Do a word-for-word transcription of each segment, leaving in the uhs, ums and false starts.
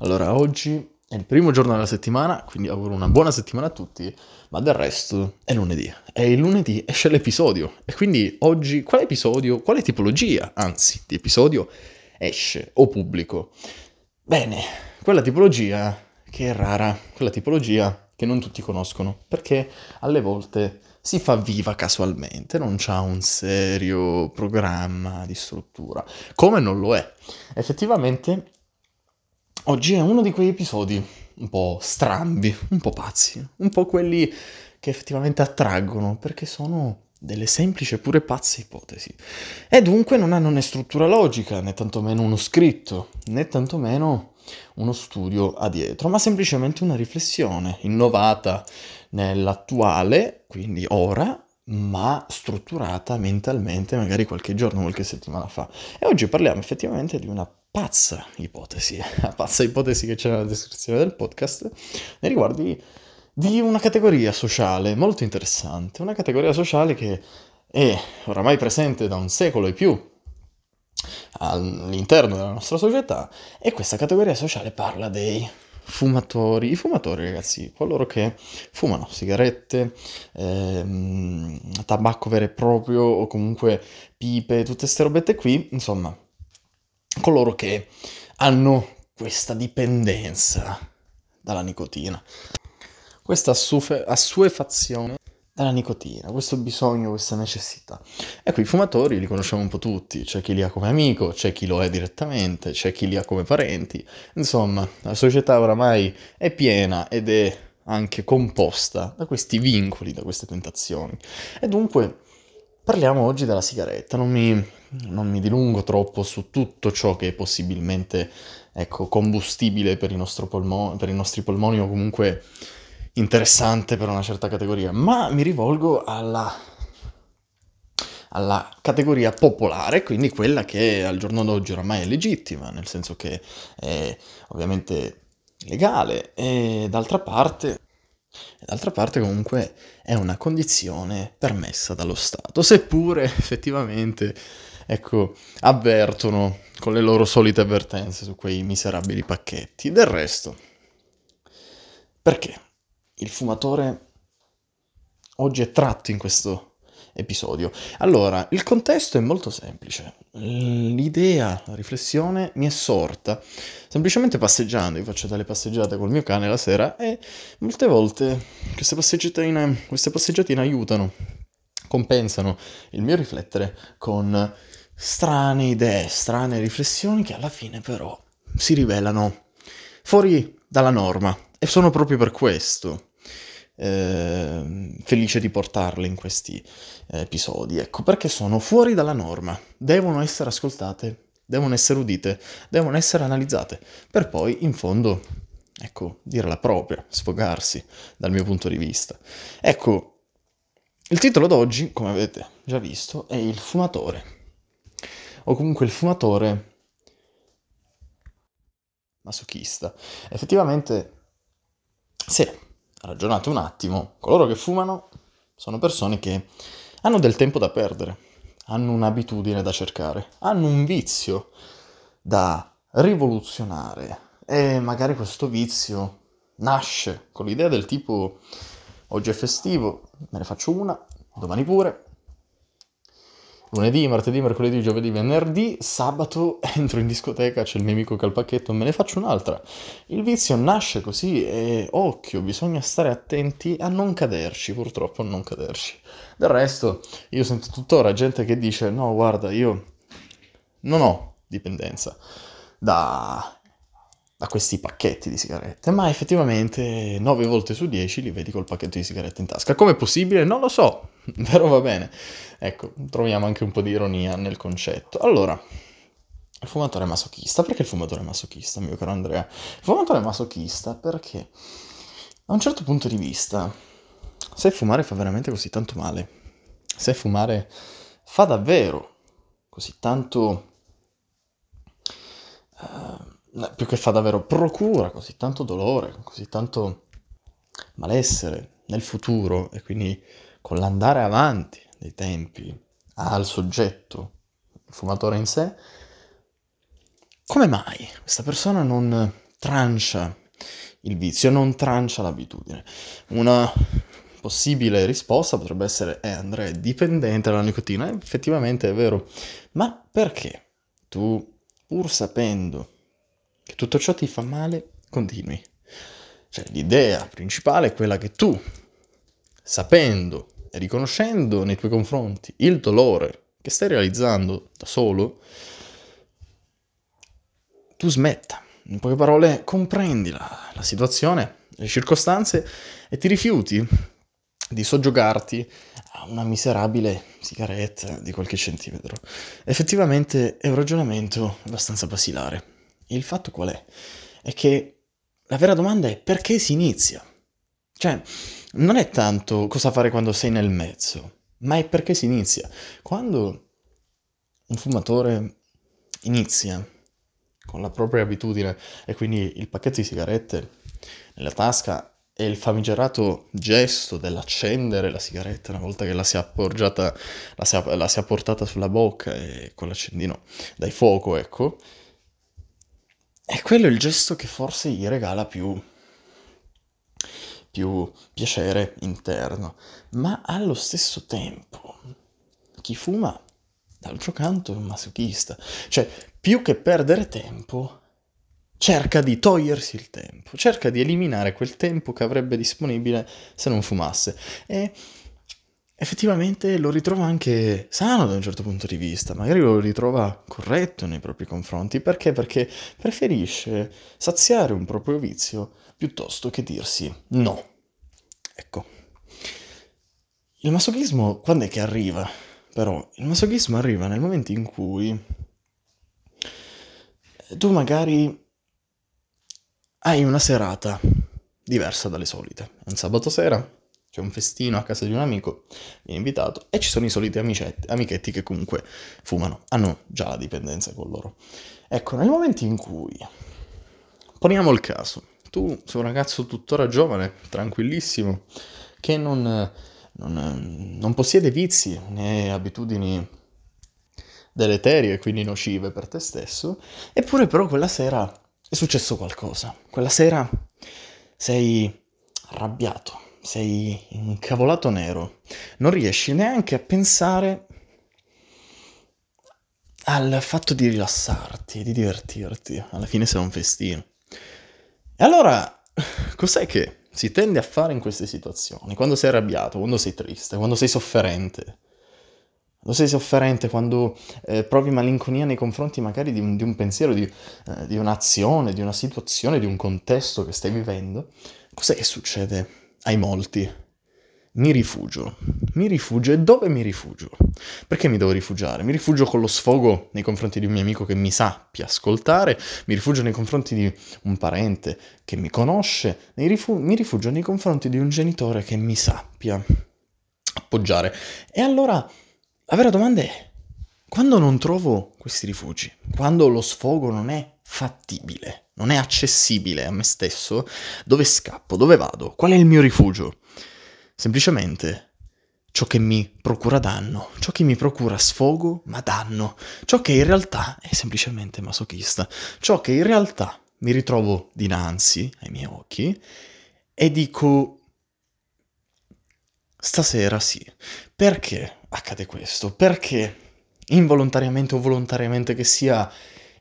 Allora, oggi è il primo giorno della settimana, quindi auguro una buona settimana a tutti, ma del resto è lunedì. E il lunedì esce l'episodio, e quindi oggi quale episodio, quale tipologia, anzi, di episodio esce o pubblico? Bene, quella tipologia che è rara, quella tipologia che non tutti conoscono, perché alle volte si fa viva casualmente, non c'ha un serio programma di struttura, come non lo è. Effettivamente oggi è uno di quegli episodi un po' strambi, un po' pazzi, un po' quelli che effettivamente attraggono, perché sono delle semplici e pure pazze ipotesi. E dunque non hanno né struttura logica, né tantomeno uno scritto, né tantomeno uno studio a dietro, ma semplicemente una riflessione innovata nell'attuale, quindi ora, ma strutturata mentalmente magari qualche giorno, qualche settimana fa. E oggi parliamo effettivamente di una pazza ipotesi, la pazza ipotesi che c'è nella descrizione del podcast, nei riguardi di una categoria sociale molto interessante, una categoria sociale che è oramai presente da un secolo e più all'interno della nostra società, e questa categoria sociale parla dei fumatori. I fumatori, ragazzi, coloro che fumano sigarette, ehm, tabacco vero e proprio, o comunque pipe, tutte ste robette qui, insomma, coloro che hanno questa dipendenza dalla nicotina, questa assufe- assuefazione dalla nicotina, questo bisogno, questa necessità. Ecco, i fumatori li conosciamo un po' tutti, c'è chi li ha come amico, c'è chi lo è direttamente, c'è chi li ha come parenti, insomma, la società oramai è piena ed è anche composta da questi vincoli, da queste tentazioni. E dunque parliamo oggi della sigaretta, non mi, non mi dilungo troppo su tutto ciò che è possibilmente, ecco, combustibile per il nostro polmo- per i nostri polmoni, o comunque interessante per una certa categoria, ma mi rivolgo alla, alla categoria popolare, quindi quella che al giorno d'oggi oramai è legittima, nel senso che è ovviamente legale, e d'altra parte... D'altra parte comunque è una condizione permessa dallo Stato, seppure effettivamente, ecco, avvertono con le loro solite avvertenze su quei miserabili pacchetti. Del resto, perché il fumatore oggi è tratto in questo episodio? Allora, il contesto è molto semplice. L'idea, la riflessione mi è sorta semplicemente passeggiando. Io faccio delle passeggiate col mio cane la sera, e molte volte queste passeggiatine, queste passeggiatine aiutano, compensano il mio riflettere con strane idee, strane riflessioni che alla fine però si rivelano fuori dalla norma, e sono proprio per questo Eh, felice di portarle in questi eh, episodi, ecco, perché sono fuori dalla norma, devono essere ascoltate, devono essere udite, devono essere analizzate, per poi in fondo, ecco, dire la propria, sfogarsi dal mio punto di vista. Ecco, il titolo d'oggi, come avete già visto, è il fumatore, o comunque il fumatore masochista. Effettivamente, sì, ragionate un attimo, coloro che fumano sono persone che hanno del tempo da perdere, hanno un'abitudine da cercare, hanno un vizio da rivoluzionare, e magari questo vizio nasce con l'idea del tipo: oggi è festivo, me ne faccio una, domani pure, lunedì, martedì, mercoledì, giovedì, venerdì, sabato entro in discoteca, c'è il mio amico che ha il pacchetto, me ne faccio un'altra. Il vizio nasce così, e occhio, bisogna stare attenti a non caderci, purtroppo a non caderci. Del resto io sento tuttora gente che dice: no, guarda, io non ho dipendenza da, da questi pacchetti di sigarette, ma effettivamente nove volte su dieci li vedi col pacchetto di sigarette in tasca. Com'è possibile? Non lo so, però va bene. Ecco, troviamo anche un po' di ironia nel concetto. Allora, il fumatore masochista. Perché il fumatore masochista, mio caro Andrea? Il fumatore masochista perché, a un certo punto di vista, se fumare fa veramente così tanto male, se fumare fa davvero così tanto... Uh, più che fa davvero, procura così tanto dolore, così tanto malessere nel futuro, e quindi con l'andare avanti dei tempi al soggetto, il fumatore in sé, come mai questa persona non trancia il vizio, non trancia l'abitudine. Una possibile risposta potrebbe essere: eh, Andrea è dipendente dalla nicotina. Effettivamente è vero, ma perché tu, pur sapendo che tutto ciò ti fa male, continui? Cioè, l'idea principale è quella che tu, sapendo e riconoscendo nei tuoi confronti il dolore che stai realizzando da solo, tu smetta. In poche parole, comprendi la, la situazione, le circostanze, e ti rifiuti di soggiogarti a una miserabile sigaretta di qualche centimetro. Effettivamente è un ragionamento abbastanza basilare. Il fatto qual è? È che la vera domanda è: perché si inizia? Cioè, non è tanto cosa fare quando sei nel mezzo, ma è perché si inizia. Quando un fumatore inizia con la propria abitudine, e quindi il pacchetto di sigarette nella tasca e il famigerato gesto dell'accendere la sigaretta una volta che la si è appoggiata, la si è, la si è portata sulla bocca e con l'accendino dai fuoco, ecco, è quello il gesto che forse gli regala più, più piacere interno. Ma allo stesso tempo chi fuma, d'altro canto, è un masochista. Cioè, più che perdere tempo, cerca di togliersi il tempo, cerca di eliminare quel tempo che avrebbe disponibile se non fumasse. E effettivamente lo ritrova anche sano da un certo punto di vista, magari lo ritrova corretto nei propri confronti. Perché? Perché preferisce saziare un proprio vizio piuttosto che dirsi no. Ecco. Il masochismo quando è che arriva? Però il masochismo arriva nel momento in cui tu magari hai una serata diversa dalle solite. Un sabato sera c'è un festino a casa di un amico, viene invitato e ci sono i soliti amicetti, amichetti che comunque fumano, hanno già la dipendenza con loro. Ecco, nel momento in cui, poniamo il caso, tu sei un ragazzo tuttora giovane, tranquillissimo, che non... Non, non possiede vizi né abitudini deleterie, quindi nocive per te stesso, eppure però quella sera è successo qualcosa. Quella sera sei arrabbiato, sei incavolato nero, non riesci neanche a pensare al fatto di rilassarti, di divertirti. Alla fine sei un festino. E allora, cos'è che si tende a fare in queste situazioni? Quando sei arrabbiato, quando sei triste, quando sei sofferente, quando sei sofferente, quando eh, provi malinconia nei confronti magari di un, di un pensiero, di, eh, di un'azione, di una situazione, di un contesto che stai vivendo, cos'è che succede ai molti? Mi rifugio, mi rifugio. E dove mi rifugio? Perché mi devo rifugiare? Mi rifugio con lo sfogo nei confronti di un mio amico che mi sappia ascoltare, mi rifugio nei confronti di un parente che mi conosce, mi rifugio, mi rifugio nei confronti di un genitore che mi sappia appoggiare. E allora la vera domanda è: quando non trovo questi rifugi, quando lo sfogo non è fattibile, non è accessibile a me stesso, dove scappo, dove vado, qual è il mio rifugio? Semplicemente ciò che mi procura danno, ciò che mi procura sfogo ma danno, ciò che in realtà è semplicemente masochista, ciò che in realtà mi ritrovo dinanzi ai miei occhi e dico: stasera sì. Perché accade questo? Perché involontariamente o volontariamente che sia,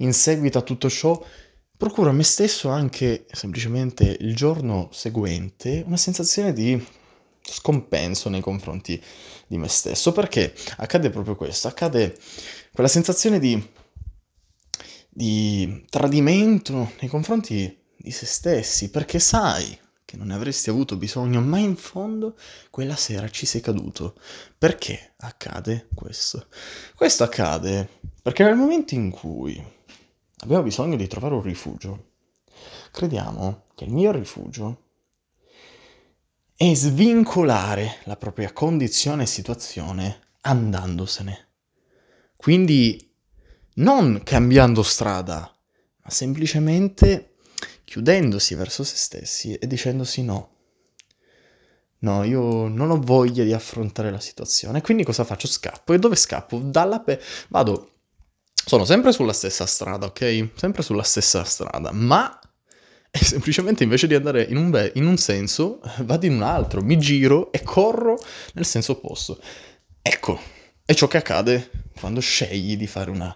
in seguito a tutto ciò, procuro a me stesso anche semplicemente il giorno seguente una sensazione di scompenso nei confronti di me stesso. Perché accade proprio questo, accade quella sensazione di, di tradimento nei confronti di se stessi, perché sai che non ne avresti avuto bisogno, ma in fondo quella sera ci sei caduto. Perché accade questo? Questo accade perché nel momento in cui abbiamo bisogno di trovare un rifugio, crediamo che il mio rifugio e svincolare la propria condizione e situazione andandosene. Quindi non cambiando strada, ma semplicemente chiudendosi verso se stessi e dicendosi no. No, io non ho voglia di affrontare la situazione. Quindi cosa faccio? Scappo. E dove scappo? Dalla pe... Vado. Sono sempre sulla stessa strada, ok? Sempre sulla stessa strada, ma e semplicemente invece di andare in un, ve- in un senso vado in un altro, mi giro e corro nel senso opposto. Ecco, è ciò che accade quando scegli di fare una...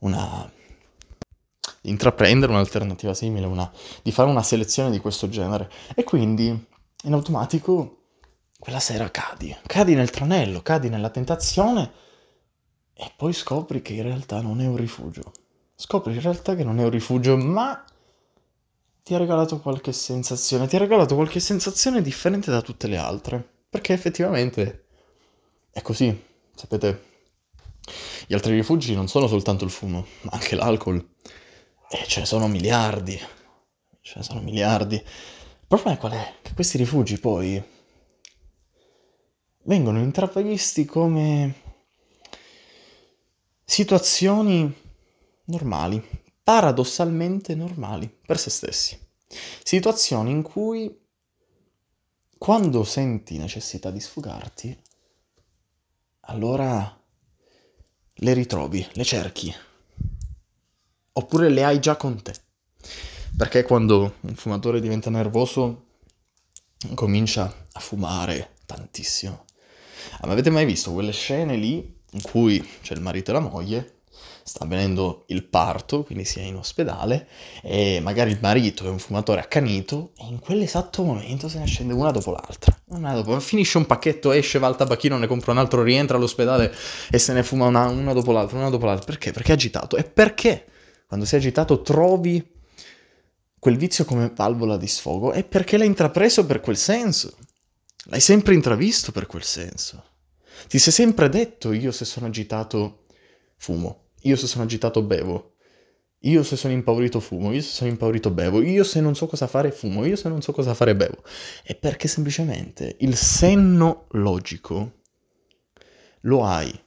una intraprendere un'alternativa simile, una, di fare una selezione di questo genere. E quindi in automatico quella sera cadi, cadi nel tranello, cadi nella tentazione e poi scopri che in realtà non è un rifugio. Scopri in realtà che non è un rifugio, ma ti ha regalato qualche sensazione, ti ha regalato qualche sensazione differente da tutte le altre, perché effettivamente è così, sapete, gli altri rifugi non sono soltanto il fumo, ma anche l'alcol. E ce ne sono miliardi, ce ne sono miliardi. Il problema è qual è? Che questi rifugi poi vengono intraprevisti come situazioni normali, paradossalmente normali per se stessi. Situazioni in cui quando senti necessità di sfogarti, allora le ritrovi, le cerchi. Oppure le hai già con te. Perché quando un fumatore diventa nervoso, comincia a fumare tantissimo. Ma avete mai visto quelle scene lì in cui c'è il marito e la moglie, sta avvenendo il parto, quindi si è in ospedale, e magari il marito è un fumatore accanito, e in quell'esatto momento se ne scende una dopo l'altra. Una dopo, finisce un pacchetto, esce, va al tabacchino, ne compra un altro, rientra all'ospedale e se ne fuma una, una dopo l'altra, una dopo l'altra. Perché? Perché è agitato. E perché? Quando sei agitato trovi quel vizio come valvola di sfogo, è perché l'hai intrapreso per quel senso, l'hai sempre intravisto per quel senso. Ti sei sempre detto: io se sono agitato fumo, io se sono agitato bevo, io se sono impaurito fumo, io se sono impaurito bevo, io se non so cosa fare fumo, io se non so cosa fare bevo. È perché semplicemente il senno logico lo hai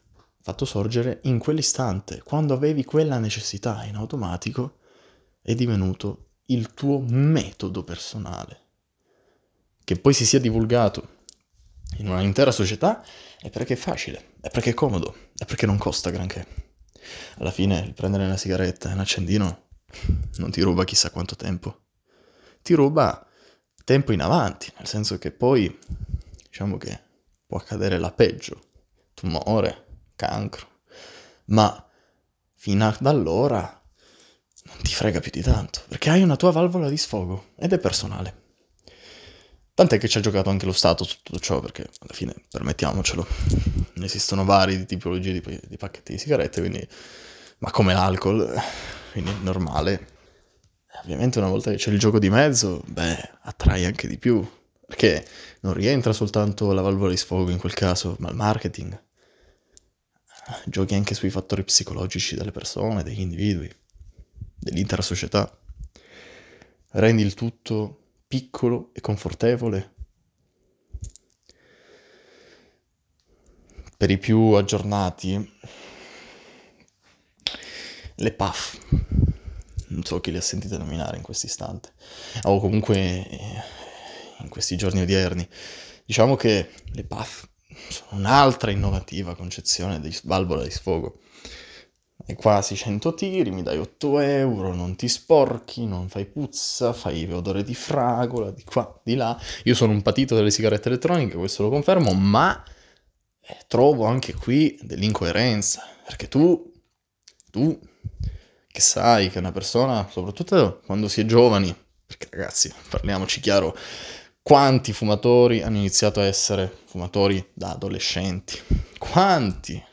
fatto sorgere in quell'istante, quando avevi quella necessità. In automatico è divenuto il tuo metodo personale, che poi si sia divulgato in un'intera società è perché è facile, è perché è comodo, è perché non costa granché. Alla fine il prendere una sigaretta e un accendino non ti ruba chissà quanto tempo, ti ruba tempo in avanti, nel senso che poi diciamo che può accadere la peggio, tumore, cancro, ma fino ad allora non ti frega più di tanto, perché hai una tua valvola di sfogo ed è personale. Tant'è che ci ha giocato anche lo Stato su tutto ciò, perché alla fine, permettiamocelo, ne esistono vari tipologie di, di pacchetti di sigarette, quindi, ma come l'alcol, quindi è normale. Ovviamente una volta che c'è il gioco di mezzo, beh, attrae anche di più, perché non rientra soltanto la valvola di sfogo in quel caso, ma il marketing. Giochi anche sui fattori psicologici delle persone, degli individui, dell'intera società. Rendi il tutto piccolo e confortevole. Per i più aggiornati, le puff. Non so chi le ha sentite nominare in questo istante, o comunque in questi giorni odierni. Diciamo che le puff sono un'altra innovativa concezione di valvola di sfogo. Hai quasi cento tiri, mi dai otto euro, non ti sporchi, non fai puzza, fai odore di fragola, di qua, di là. Io sono un patito delle sigarette elettroniche, questo lo confermo, ma trovo anche qui dell'incoerenza, perché tu, tu che sai che una persona, soprattutto quando si è giovani, perché ragazzi, parliamoci chiaro, quanti fumatori hanno iniziato a essere fumatori da adolescenti? Quanti?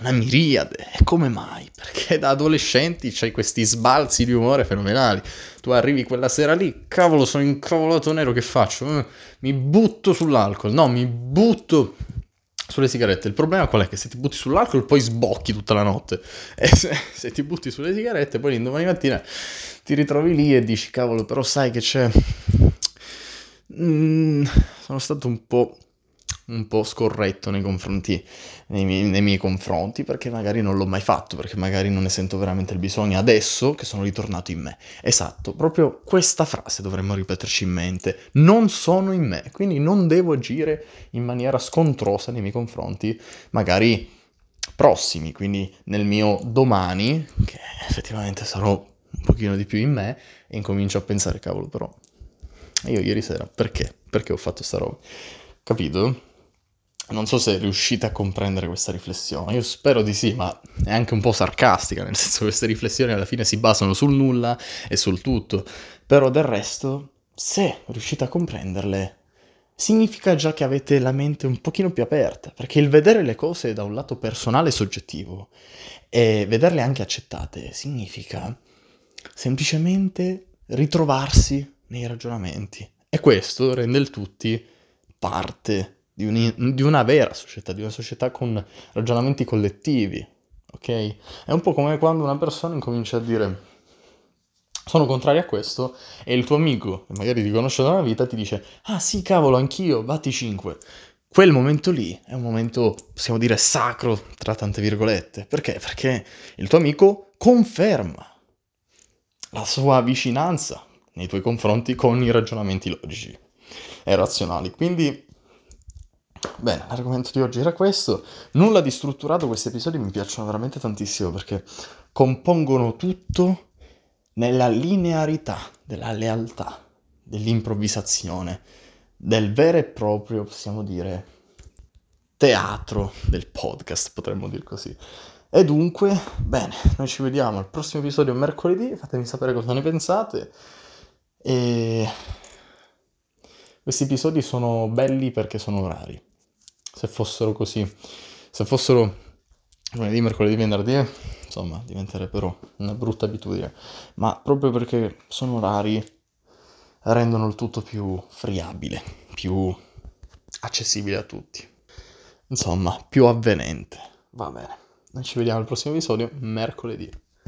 Una miriade. E come mai? Perché da adolescenti c'hai questi sbalzi di umore fenomenali. Tu arrivi quella sera lì, cavolo, sono incavolato nero, che faccio? Mi butto sull'alcol. No, mi butto sulle sigarette. Il problema qual è? Che se ti butti sull'alcol poi sbocchi tutta la notte. E se, se ti butti sulle sigarette poi l'indomani mattina ti ritrovi lì e dici, cavolo, però sai che c'è... Mm, sono stato un po', un po' scorretto nei confronti, nei miei, nei miei confronti, perché magari non l'ho mai fatto, perché magari non ne sento veramente il bisogno adesso che sono ritornato in me. Esatto, proprio questa frase dovremmo ripeterci in mente: non sono in me, quindi non devo agire in maniera scontrosa nei miei confronti, magari prossimi, quindi nel mio domani, che effettivamente sarò un pochino di più in me e incomincio a pensare, cavolo, però io ieri sera perché? Perché ho fatto sta roba? Capito? Non so se riuscite a comprendere questa riflessione, io spero di sì, ma è anche un po' sarcastica, nel senso che queste riflessioni alla fine si basano sul nulla e sul tutto, però del resto, se riuscite a comprenderle, significa già che avete la mente un pochino più aperta, perché il vedere le cose da un lato personale e soggettivo e vederle anche accettate significa semplicemente ritrovarsi nei ragionamenti, e questo rende il tutti parte Di, un, di una vera società, di una società con ragionamenti collettivi, ok? È un po' come quando una persona incomincia a dire sono contrario a questo e il tuo amico, che magari ti conosce da una vita, ti dice ah sì cavolo anch'io, batti cinque. Quel momento lì è un momento, possiamo dire, sacro, tra tante virgolette. Perché? Perché il tuo amico conferma la sua vicinanza nei tuoi confronti con i ragionamenti logici e razionali, quindi... Bene, l'argomento di oggi era questo, nulla di strutturato, questi episodi mi piacciono veramente tantissimo perché compongono tutto nella linearità, della lealtà, dell'improvvisazione, del vero e proprio, possiamo dire, teatro del podcast, potremmo dire così. E dunque, bene, noi ci vediamo al prossimo episodio mercoledì, fatemi sapere cosa ne pensate e... Questi episodi sono belli perché sono rari. Se fossero così, se fossero lunedì, mercoledì, venerdì, insomma, diventerebbe però una brutta abitudine. Ma proprio perché sono rari, rendono il tutto più friabile, più accessibile a tutti. Insomma, più avvenente. Va bene. Noi ci vediamo al prossimo episodio, mercoledì.